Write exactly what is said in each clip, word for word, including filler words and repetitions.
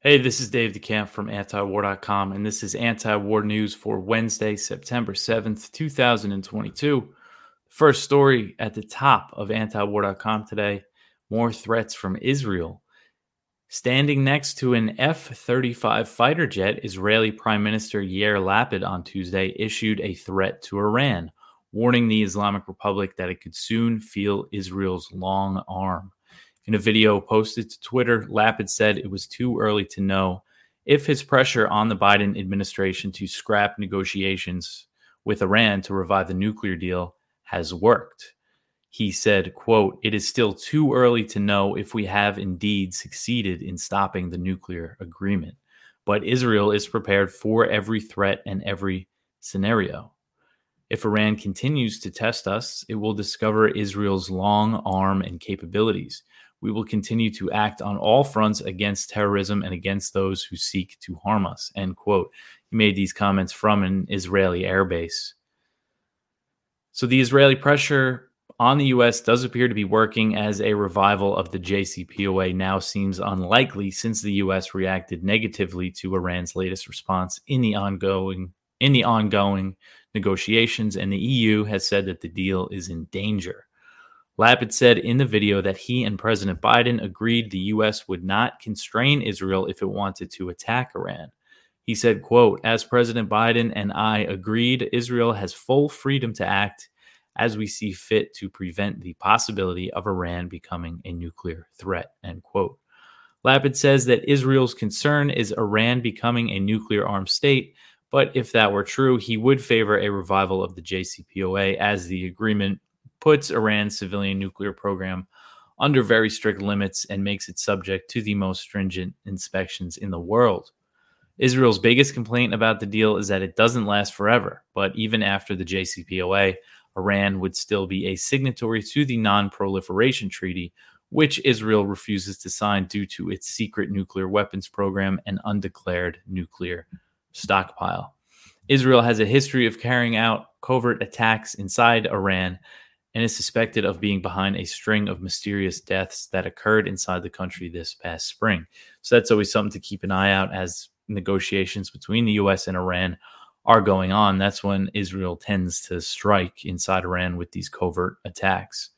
Hey, this is Dave DeCamp from Antiwar dot com, and this is Antiwar News for Wednesday, September seventh, twenty twenty-two. First story at the top of Antiwar dot com today, more threats from Israel. Standing next to an F thirty-five fighter jet, Israeli Prime Minister Yair Lapid on Tuesday issued a threat to Iran, warning the Islamic Republic that it could soon feel Israel's long arm. In a video posted to Twitter, Lapid said it was too early to know if his pressure on the Biden administration to scrap negotiations with Iran to revive the nuclear deal has worked. He said, quote, "It is still too early to know if we have indeed succeeded in stopping the nuclear agreement. But Israel is prepared for every threat and every scenario. If Iran continues to test us, it will discover Israel's long arm and capabilities. We will continue to act on all fronts against terrorism and against those who seek to harm us," end quote. He made these comments from an Israeli airbase. So the Israeli pressure on the U S does appear to be working, as a revival of the J C P O A now seems unlikely since the U S reacted negatively to Iran's latest response in the ongoing in the ongoing negotiations, and the E U has said that the deal is in danger. Lapid said in the video that he and President Biden agreed the U S would not constrain Israel if it wanted to attack Iran. He said, quote, "As President Biden and I agreed, Israel has full freedom to act as we see fit to prevent the possibility of Iran becoming a nuclear threat," end quote. Lapid says that Israel's concern is Iran becoming a nuclear-armed state, but if that were true, he would favor a revival of the J C P O A, as the agreement puts Iran's civilian nuclear program under very strict limits and makes it subject to the most stringent inspections in the world. Israel's biggest complaint about the deal is that it doesn't last forever, but even after the J C P O A, Iran would still be a signatory to the Non-Proliferation Treaty, which Israel refuses to sign due to its secret nuclear weapons program and undeclared nuclear stockpile. Israel has a history of carrying out covert attacks inside Iran and is suspected of being behind a string of mysterious deaths that occurred inside the country this past spring. So that's always something to keep an eye out as negotiations between the U S and Iran are going on. That's when Israel tends to strike inside Iran with these covert attacks.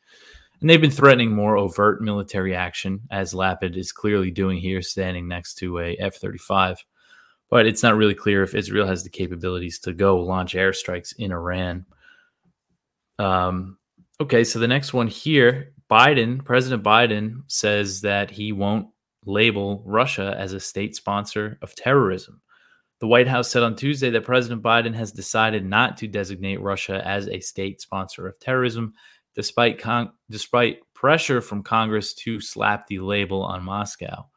And they've been threatening more overt military action, as Lapid is clearly doing here, standing next to a F thirty-five. But it's not really clear if Israel has the capabilities to go launch airstrikes in Iran. Um... Okay, so the next one here, Biden, President Biden says that he won't label Russia as a state sponsor of terrorism. The White House said on Tuesday that President Biden has decided not to designate Russia as a state sponsor of terrorism, despite con- despite pressure from Congress to slap the label on Moscow.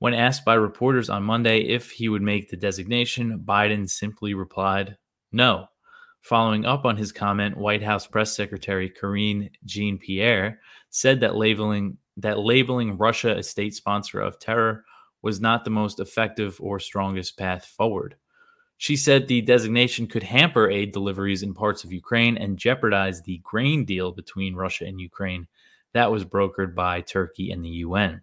When asked by reporters on Monday if he would make the designation, Biden simply replied, "No." Following up on his comment, White House Press Secretary Karine Jean-Pierre said that labeling that labeling Russia a state sponsor of terror was not the most effective or strongest path forward. She said the designation could hamper aid deliveries in parts of Ukraine and jeopardize the grain deal between Russia and Ukraine that was brokered by Turkey and the U N.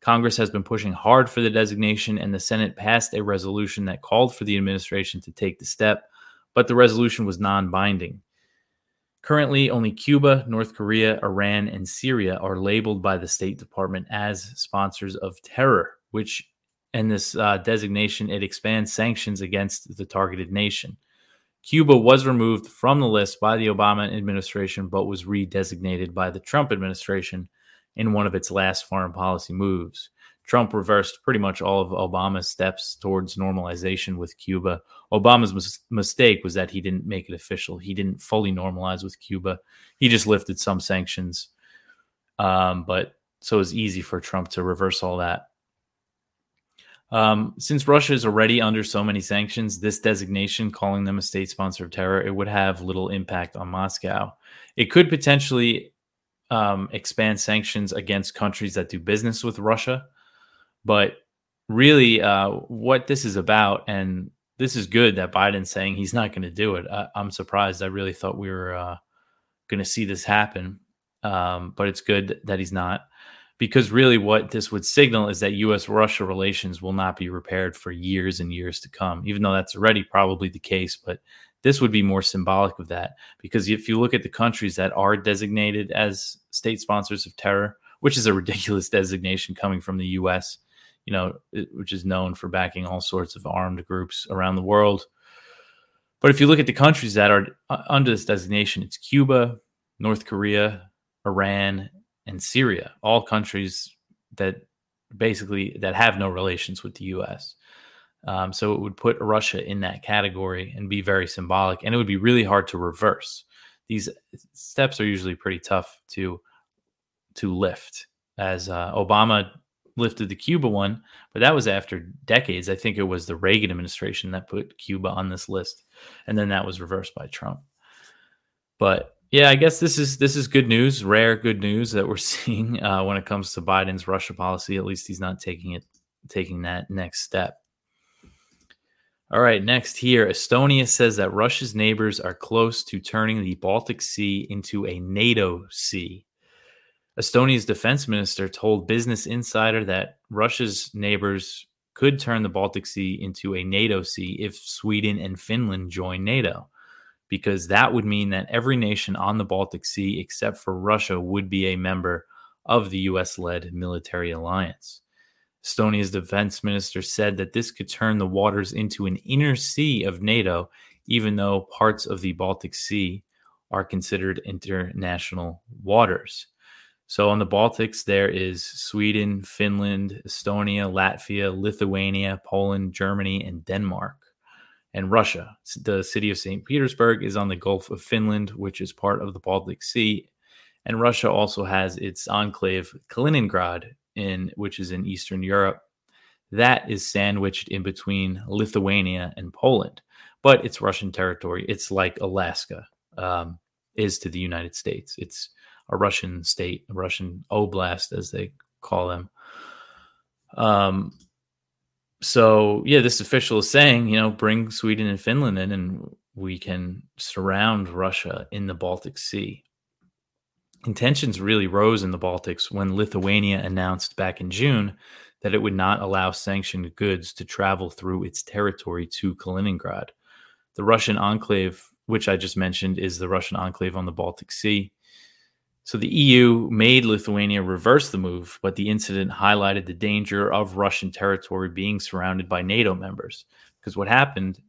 Congress has been pushing hard for the designation, and the Senate passed a resolution that called for the administration to take the step, but the resolution was non-binding. Currently, only Cuba, North Korea, Iran, and Syria are labeled by the State Department as sponsors of terror, which, in this uh, designation, it expands sanctions against the targeted nation. Cuba was removed from the list by the Obama administration, but was re-designated by the Trump administration in one of its last foreign policy moves. Trump reversed pretty much all of Obama's steps towards normalization with Cuba. Obama's mis- mistake was that he didn't make it official. He didn't fully normalize with Cuba. He just lifted some sanctions. Um, but so it was easy for Trump to reverse all that. Um, since Russia is already under so many sanctions, this designation, calling them a state sponsor of terror, it would have little impact on Moscow. It could potentially um, expand sanctions against countries that do business with Russia. But really, uh, what this is about, and this is good that Biden's saying he's not going to do it. I, I'm surprised. I really thought we were uh, going to see this happen, um, but it's good that he's not. because really what this would signal is that U S Russia relations will not be repaired for years and years to come, even though that's already probably the case. But this would be more symbolic of that, because if you look at the countries that are designated as state sponsors of terror, which is a ridiculous designation coming from the U S, you know, which is known for backing all sorts of armed groups around the world. But if you look at the countries that are under this designation, it's Cuba, North Korea, Iran, and Syria, all countries that basically that have no relations with the U S. Um, so it would put Russia in that category and be very symbolic, and it would be really hard to reverse. These steps are usually pretty tough to to lift, as uh, Obama lifted the Cuba one, but that was after decades. I think it was the Reagan administration that put Cuba on this list, and then that was reversed by Trump. But yeah, I guess this is this is good news, rare good news that we're seeing uh, when it comes to Biden's Russia policy. At least he's not taking it taking that next step. All right, next here, Estonia says that Russia's neighbors are close to turning the Baltic Sea into a NATO sea. Estonia's defense minister told Business Insider that Russia's neighbors could turn the Baltic Sea into a NATO sea if Sweden and Finland join NATO, because that would mean that every nation on the Baltic Sea except for Russia would be a member of the U S-led military alliance. Estonia's defense minister said that this could turn the waters into an inner sea of NATO, even though parts of the Baltic Sea are considered international waters. So on the Baltics, there is Sweden, Finland, Estonia, Latvia, Lithuania, Poland, Germany, and Denmark, and Russia. The city of Saint Petersburg is on the Gulf of Finland, which is part of the Baltic Sea, and Russia also has its enclave Kaliningrad, in which is in Eastern Europe, that is sandwiched in between Lithuania and Poland, but it's Russian territory. It's like Alaska um, is to the United States. It's a Russian state, a Russian oblast, as they call them. Um, so yeah, this official is saying, you know, bring Sweden and Finland in, and we can surround Russia in the Baltic Sea. And tensions really rose in the Baltics when Lithuania announced back in June that it would not allow sanctioned goods to travel through its territory to Kaliningrad. The Russian enclave, which I just mentioned, is the Russian enclave on the Baltic Sea. So the E U made Lithuania reverse the move, but the incident highlighted the danger of Russian territory being surrounded by NATO members. Because what happened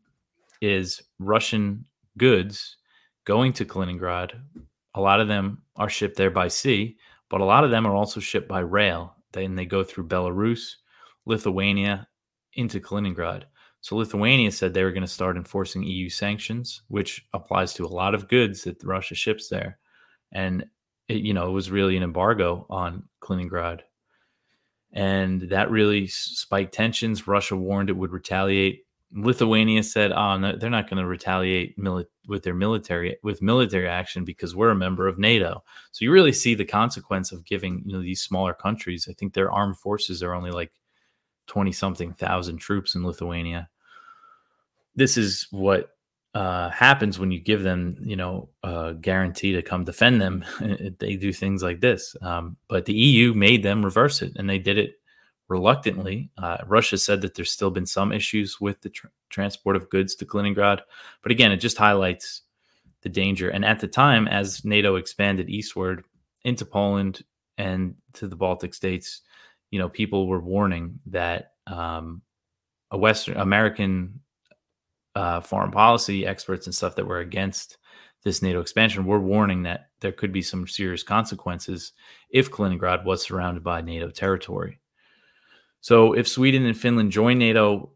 is Russian goods going to Kaliningrad, a lot of them are shipped there by sea, but a lot of them are also shipped by rail. Then they go through Belarus, Lithuania, into Kaliningrad. So Lithuania said they were going to start enforcing E U sanctions, which applies to a lot of goods that Russia ships there. And, it, you know, it was really an embargo on Kaliningrad. And that really spiked tensions. Russia warned it would retaliate. Lithuania said, oh, no, they're not going to retaliate mili- with their military with military action because we're a member of NATO. So you really see the consequence of giving, you know, these smaller countries. I think their armed forces are only like twenty something thousand troops in Lithuania. This is what uh, happens when you give them, you know, a guarantee to come defend them. They do things like this. Um, but the E U made them reverse it, and they did it reluctantly. uh, Russia said that there's still been some issues with the tr- transport of goods to Kaliningrad. But again, it just highlights the danger. And at the time, as NATO expanded eastward into Poland and to the Baltic states, you know, people were warning that um, a Western American uh, foreign policy experts and stuff that were against this NATO expansion were warning that there could be some serious consequences if Kaliningrad was surrounded by NATO territory. So if Sweden and Finland join NATO,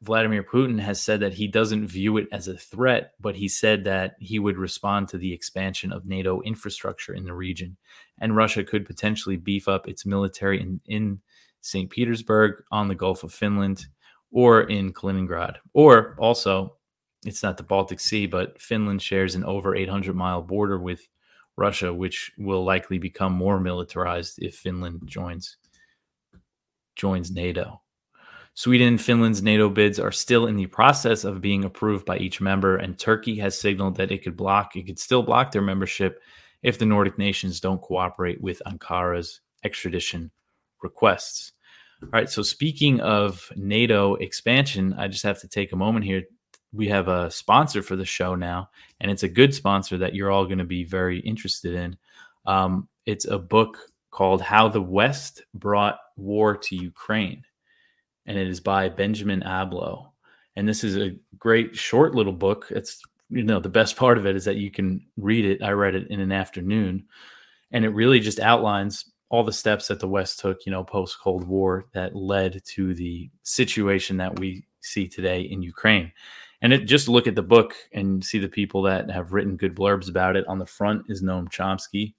Vladimir Putin has said that he doesn't view it as a threat, but he said that he would respond to the expansion of NATO infrastructure in the region. And Russia could potentially beef up its military in, in Saint Petersburg, on the Gulf of Finland, or in Kaliningrad. Or also, it's not the Baltic Sea, but Finland shares an over eight hundred mile border with Russia, which will likely become more militarized if Finland joins. joins NATO. Sweden and Finland's NATO bids are still in the process of being approved by each member, and Turkey has signaled that it could block, it could still block their membership if the Nordic nations don't cooperate with Ankara's extradition requests. All right. So speaking of NATO expansion, I just have to take a moment here. We have a sponsor for the show now, and it's a good sponsor that you're all going to be very interested in. Um, it's a book called How the West Brought War to Ukraine, and it is by Benjamin Abelow. And this is a great short little book. It's, you know, the best part of it is that you can read it. I read it in an afternoon, and it really just outlines all the steps that the West took, you know, post-Cold War that led to the situation that we see today in Ukraine. And it, just look at the book and see the people that have written good blurbs about it. On the front is Noam Chomsky.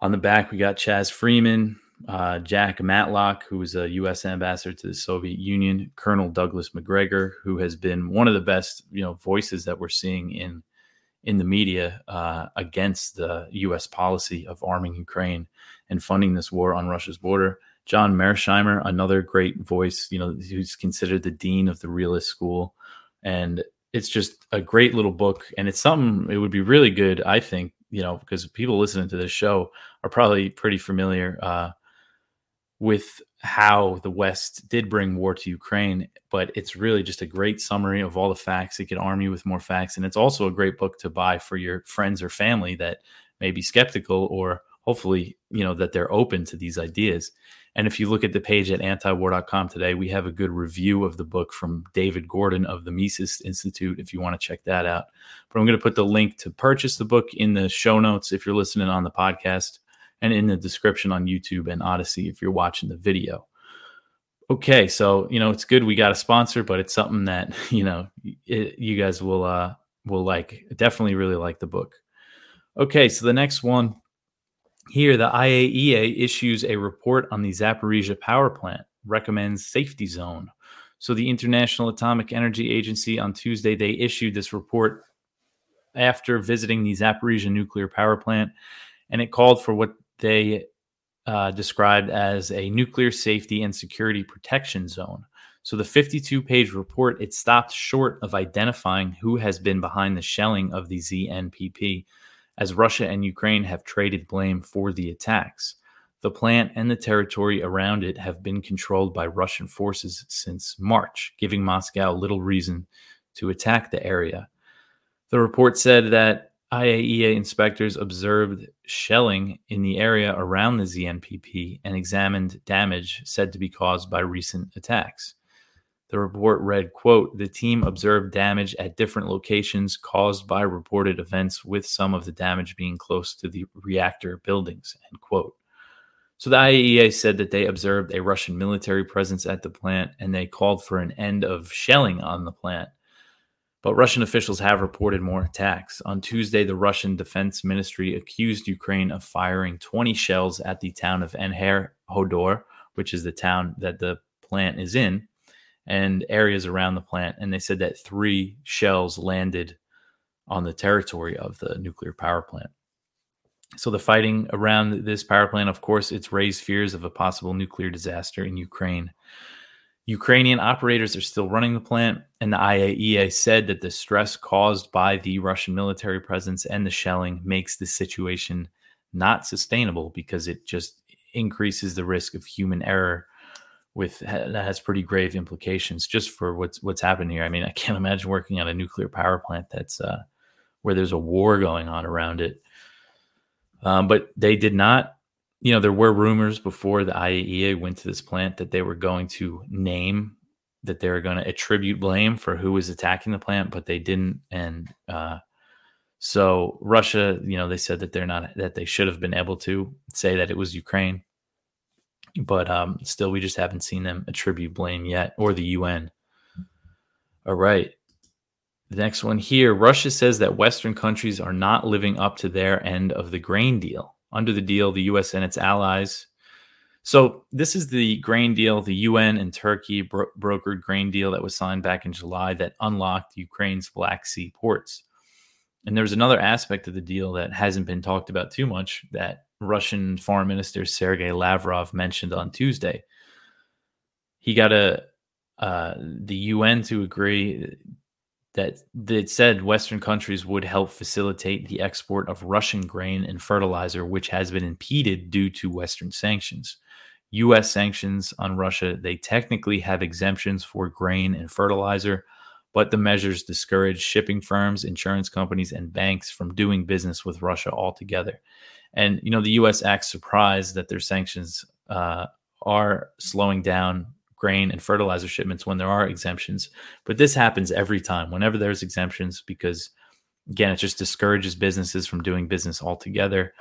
On the back, we got Chaz Freeman, uh, Jack Matlock, who is a U S ambassador to the Soviet Union, Colonel Douglas McGregor, who has been one of the best, you know, voices that we're seeing in in the media uh, against the U S policy of arming Ukraine and funding this war on Russia's border. John Mearsheimer, another great voice, you know, who's considered the dean of the realist school. And it's just a great little book. And it's something, it would be really good, I think, you know, because people listening to this show are probably pretty familiar uh, with how the West did bring war to Ukraine. But it's really just a great summary of all the facts. It could arm you with more facts. And it's also a great book to buy for your friends or family that may be skeptical, or hopefully, you know, that they're open to these ideas. And if you look at the page at antiwar dot com today, we have a good review of the book from David Gordon of the Mises Institute, if you want to check that out. But I'm going to put the link to purchase the book in the show notes if you're listening on the podcast, and in the description on YouTube and Odysee if you're watching the video. Okay, so, you know, it's good we got a sponsor, but it's something that, you know, it, you guys will uh, will like. Definitely really like the book. Okay, so the next one. Here, the I A E A issues a report on the Zaporizhia power plant, recommends safety zone. So the International Atomic Energy Agency, on Tuesday, they issued this report after visiting the Zaporizhia nuclear power plant, and it called for what they uh, described as a nuclear safety and security protection zone. So the fifty-two page report, it stopped short of identifying who has been behind the shelling of the Z N P P, as Russia and Ukraine have traded blame for the attacks. The plant and the territory around it have been controlled by Russian forces since March, giving Moscow little reason to attack the area. The report said that I A E A inspectors observed shelling in the area around the Z N P P and examined damage said to be caused by recent attacks. The report read, quote, "The team observed damage at different locations caused by reported events, with some of the damage being close to the reactor buildings," end quote. So the I A E A said that they observed a Russian military presence at the plant, and they called for an end of shelling on the plant. But Russian officials have reported more attacks. On Tuesday, the Russian Defense Ministry accused Ukraine of firing twenty shells at the town of Enerhodar, which is the town that the plant is in, and areas around the plant. And they said that three shells landed on the territory of the nuclear power plant. So the fighting around this power plant, of course, it's raised fears of a possible nuclear disaster in Ukraine. Ukrainian operators are still running the plant, and the I A E A said that the stress caused by the Russian military presence and the shelling makes the situation not sustainable, because it just increases the risk of human error, with that has pretty grave implications just for what's what's happened here. I mean, I can't imagine working at a nuclear power plant that's uh, where there's a war going on around it. Um, but they did not, you know, there were rumors before the I A E A went to this plant that they were going to name, that they were going to attribute blame for who was attacking the plant, but they didn't. And uh, so Russia, you know, they said that they're not, that they should have been able to say that it was Ukraine. But um, still, we just haven't seen them attribute blame yet, or the U N. All right. The next one here. Russia says that Western countries are not living up to their end of the grain deal. Under the deal, the U S and its allies. So this is the grain deal. The U N and Turkey bro- brokered grain deal that was signed back in July that unlocked Ukraine's Black Sea ports. And there's another aspect of the deal that hasn't been talked about too much that Russian Foreign Minister Sergei Lavrov mentioned on Tuesday. He got a uh, the U N to agree that it said Western countries would help facilitate the export of Russian grain and fertilizer, which has been impeded due to Western sanctions. U S sanctions on Russia. They technically have exemptions for grain and fertilizer, but the measures discourage shipping firms, insurance companies, and banks from doing business with Russia altogether. And, you know, the U S acts surprised that their sanctions uh, are slowing down grain and fertilizer shipments when there are exemptions. But this happens every time, whenever there's exemptions, because, again, it just discourages businesses from doing business altogether.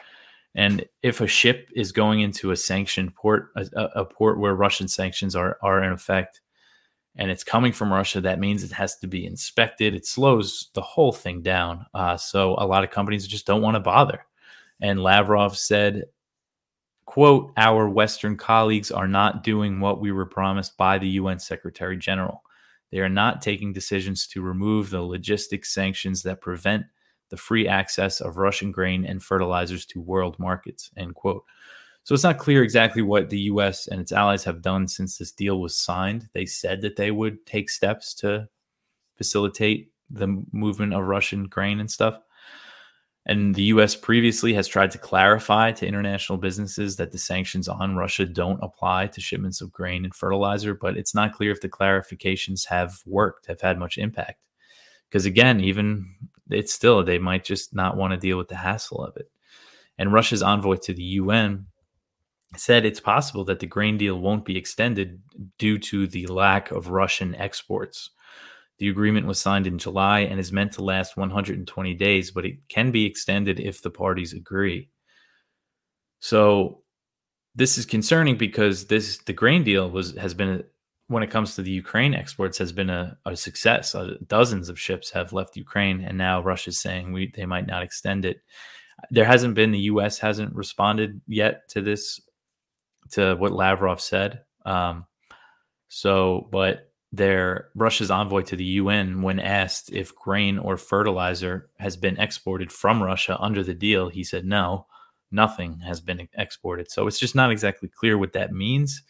And if a ship is going into a sanctioned port, a, a port where Russian sanctions are, are in effect, and it's coming from Russia, that means it has to be inspected. It slows the whole thing down. Uh, so a lot of companies just don't want to bother. And Lavrov said, quote, our Western colleagues are not doing what we were promised by the U N Secretary General. They are not taking decisions to remove the logistic sanctions that prevent the free access of Russian grain and fertilizers to world markets, end quote. So it's not clear exactly what the U S and its allies have done since this deal was signed. They said that they would take steps to facilitate the movement of Russian grain and stuff. And the U S previously has tried to clarify to international businesses that the sanctions on Russia don't apply to shipments of grain and fertilizer, but it's not clear if the clarifications have worked, have had much impact. Because again, even it's still, they might just not want to deal with the hassle of it. And Russia's envoy to the U N said it's possible that the grain deal won't be extended due to the lack of Russian exports. The agreement was signed in July and is meant to last one hundred twenty days, but it can be extended if the parties agree. So this is concerning because this the grain deal was has been, when it comes to the Ukraine exports, has been a, a success. Uh, dozens of ships have left Ukraine, and now Russia's saying we they might not extend it. There hasn't been, the U S hasn't responded yet to this, to what Lavrov said. Um, so, but... Their Russia's envoy to the U N, when asked if grain or fertilizer has been exported from Russia under the deal, he said, no, nothing has been exported. So it's just not exactly clear what that means.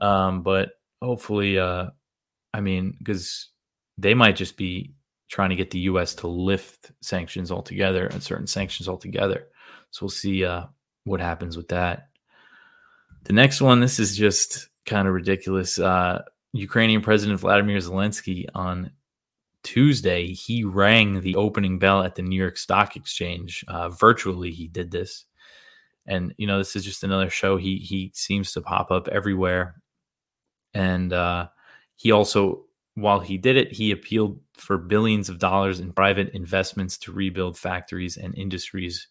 Um, but hopefully, uh, I mean, because they might just be trying to get the U S to lift sanctions altogether and certain sanctions altogether. So we'll see uh, what happens with that. The next one, this is just kind of ridiculous. Uh, Ukrainian President Vladimir Zelensky on Tuesday, he rang the opening bell at the New York Stock Exchange. Uh, virtually, he did this. And, you know, this is just another show. He he seems to pop up everywhere. And uh, he also, while he did it, he appealed for billions of dollars in private investments to rebuild factories and industries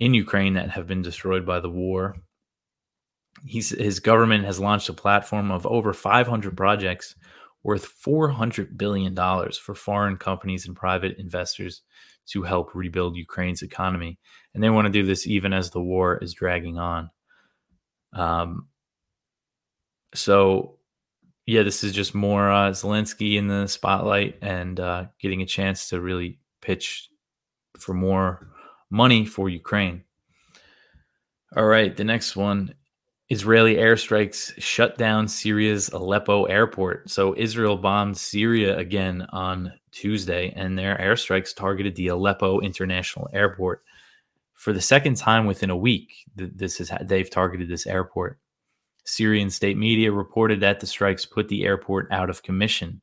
in Ukraine that have been destroyed by the war. He's, his government has launched a platform of over five hundred projects worth four hundred billion dollars for foreign companies and private investors to help rebuild Ukraine's economy. And they want to do this even as the war is dragging on. Um. So, yeah, this is just more uh, Zelensky in the spotlight and uh, getting a chance to really pitch for more money for Ukraine. All right, the next one. Israeli airstrikes shut down Syria's Aleppo airport. So Israel bombed Syria again on Tuesday, and their airstrikes targeted the Aleppo International Airport. For the second time within a week, this is how they've targeted this airport. Syrian state media reported that the strikes put the airport out of commission.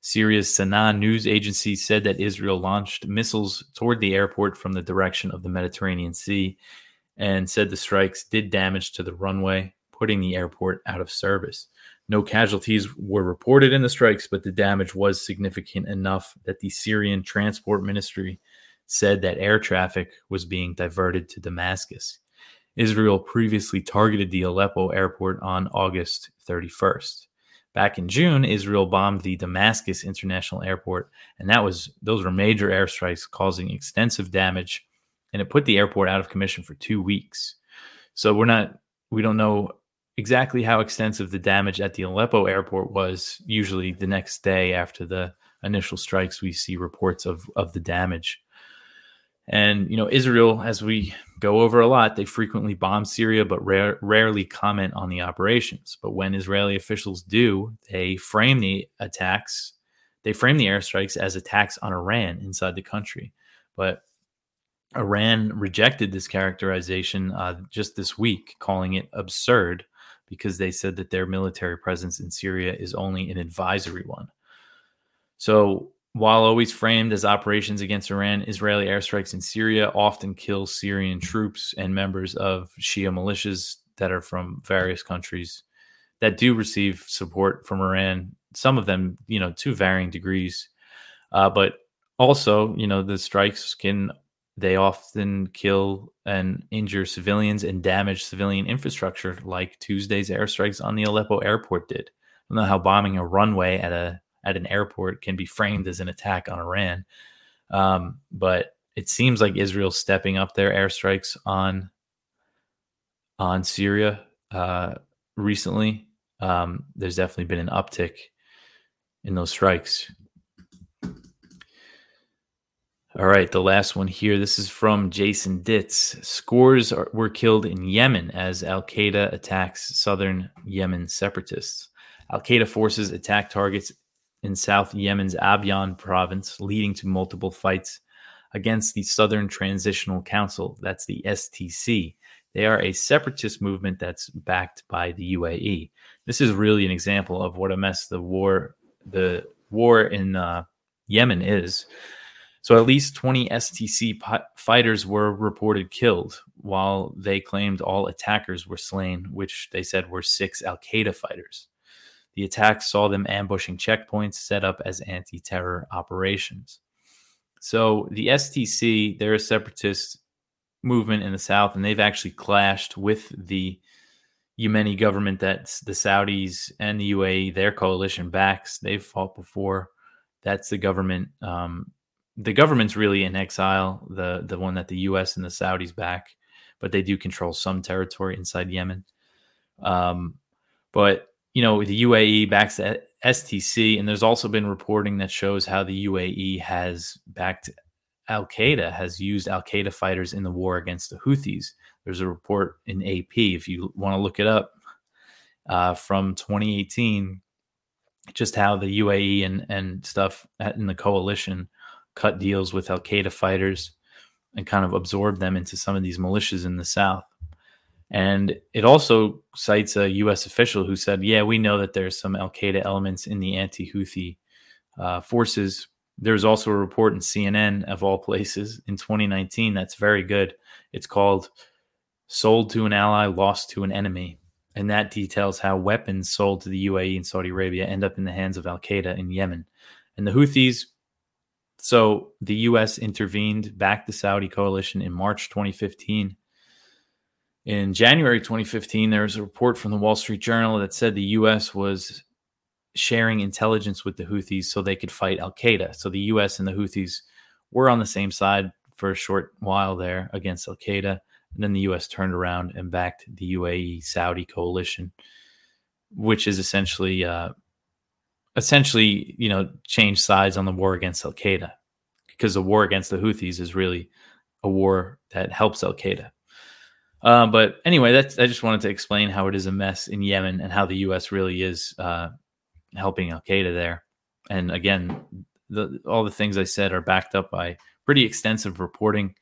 Syria's Sana'a news agency said that Israel launched missiles toward the airport from the direction of the Mediterranean Sea, and said the strikes did damage to the runway, putting the airport out of service. No casualties were reported in the strikes, but the damage was significant enough that the Syrian Transport Ministry said that air traffic was being diverted to Damascus. Israel previously targeted the Aleppo airport on August thirty-first. Back in June, Israel bombed the Damascus International Airport, and that was those were major airstrikes causing extensive damage, and it put the airport out of commission for two weeks. So we're not, we don't know exactly how extensive the damage at the Aleppo airport was. Usually the next day after the initial strikes, we see reports of, of the damage. And, you know, Israel, as we go over a lot, they frequently bomb Syria, but rare, rarely comment on the operations. But when Israeli officials do, they frame the attacks, they frame the airstrikes as attacks on Iran inside the country. But Iran rejected this characterization uh, just this week, calling it absurd because they said that their military presence in Syria is only an advisory one. So while always framed as operations against Iran, Israeli airstrikes in Syria often kill Syrian troops and members of Shia militias that are from various countries that do receive support from Iran, some of them, you know, to varying degrees. Uh, but also, you know, the strikes can, they often kill and injure civilians and damage civilian infrastructure, like Tuesday's airstrikes on the Aleppo airport did. I don't know how bombing a runway at a at an airport can be framed as an attack on Iran. Um, but it seems like Israel's stepping up their airstrikes on, on Syria uh, recently. Um, there's definitely been an uptick in those strikes. All right, the last one here. This is from Jason Ditz. Scores are, were killed in Yemen as al-Qaeda attacks southern Yemen separatists. Al-Qaeda forces attack targets in South Yemen's Abyan province, leading to multiple fights against the Southern Transitional Council. That's the S T C. They are a separatist movement that's backed by the U A E. This is really an example of what a mess the war, the war in uh, Yemen is. So at least twenty S T C pi- fighters were reported killed, while they claimed all attackers were slain, which they said were six al-Qaeda fighters. The attacks saw them ambushing checkpoints set up as anti-terror operations. So the S T C, they're a separatist movement in the south, and they've actually clashed with the Yemeni government that the Saudis and the U A E, their coalition backs. They've fought before. That's the government. Um, the government's really in exile, the, the one that the U S and the Saudis back, but they do control some territory inside Yemen. Um, but You know, the U A E backs the S T C, and there's also been reporting that shows how the U A E has backed al-Qaeda, has used al-Qaeda fighters in the war against the Houthis. There's a report in A P, if you want to look it up, uh, from twenty eighteen, just how the U A E and, and stuff in the coalition cut deals with al-Qaeda fighters and kind of absorbed them into some of these militias in the south. And it also cites a U S official who said, yeah, we know that there's some al-Qaeda elements in the anti-Houthi uh, forces. There's also a report in C N N, of all places, in twenty nineteen that's very good. It's called Sold to an Ally, Lost to an Enemy. And that details how weapons sold to the U A E and Saudi Arabia end up in the hands of al-Qaeda in Yemen. And the Houthis, so the U S intervened, backed the Saudi coalition in March twenty fifteen. In January twenty fifteen, there was a report from the Wall Street Journal that said the U S was sharing intelligence with the Houthis so they could fight al-Qaeda. So the U S and the Houthis were on the same side for a short while there against al-Qaeda. And then the U S turned around and backed the U A E-Saudi coalition, which is essentially, uh, essentially, you know, changed sides on the war against al-Qaeda, because the war against the Houthis is really a war that helps al-Qaeda. Uh, but anyway, that's, I just wanted to explain how it is a mess in Yemen and how the U S really is uh, helping al-Qaeda there. And again, the, all the things I said are backed up by pretty extensive reporting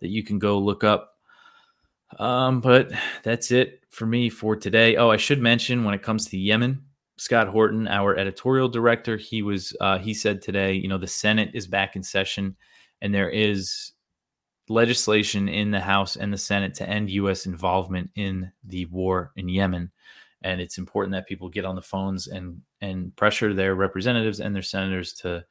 that you can go look up. Um, but that's it for me for today. Oh, I should mention, when it comes to Yemen, Scott Horton, our editorial director, he was uh, he said today, you know, the Senate is back in session and there is legislation in the House and the Senate to end U S involvement in the war in Yemen. And it's important that people get on the phones and and pressure their representatives and their senators to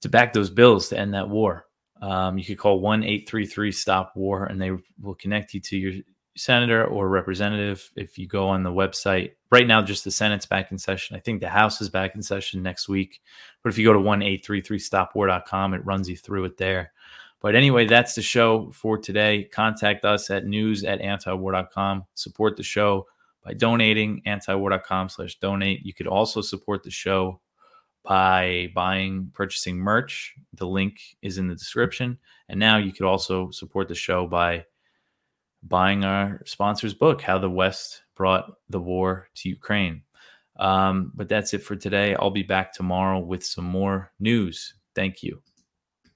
to back those bills to end that war. Um, you could call one eight three three stop war, and they will connect you to your senator or representative if you go on the website. Right now, just the Senate's back in session. I think the House is back in session next week. But if you go to one eight three three stop war dot com, it runs you through it there. But anyway, that's the show for today. Contact us at news at antiwar dot com. Support the show by donating, antiwar dot com slash donate. You could also support the show by buying, purchasing merch. The link is in the description. And now you could also support the show by buying our sponsor's book, How the West Brought the War to Ukraine. Um, but that's it for today. I'll be back tomorrow with some more news. Thank you.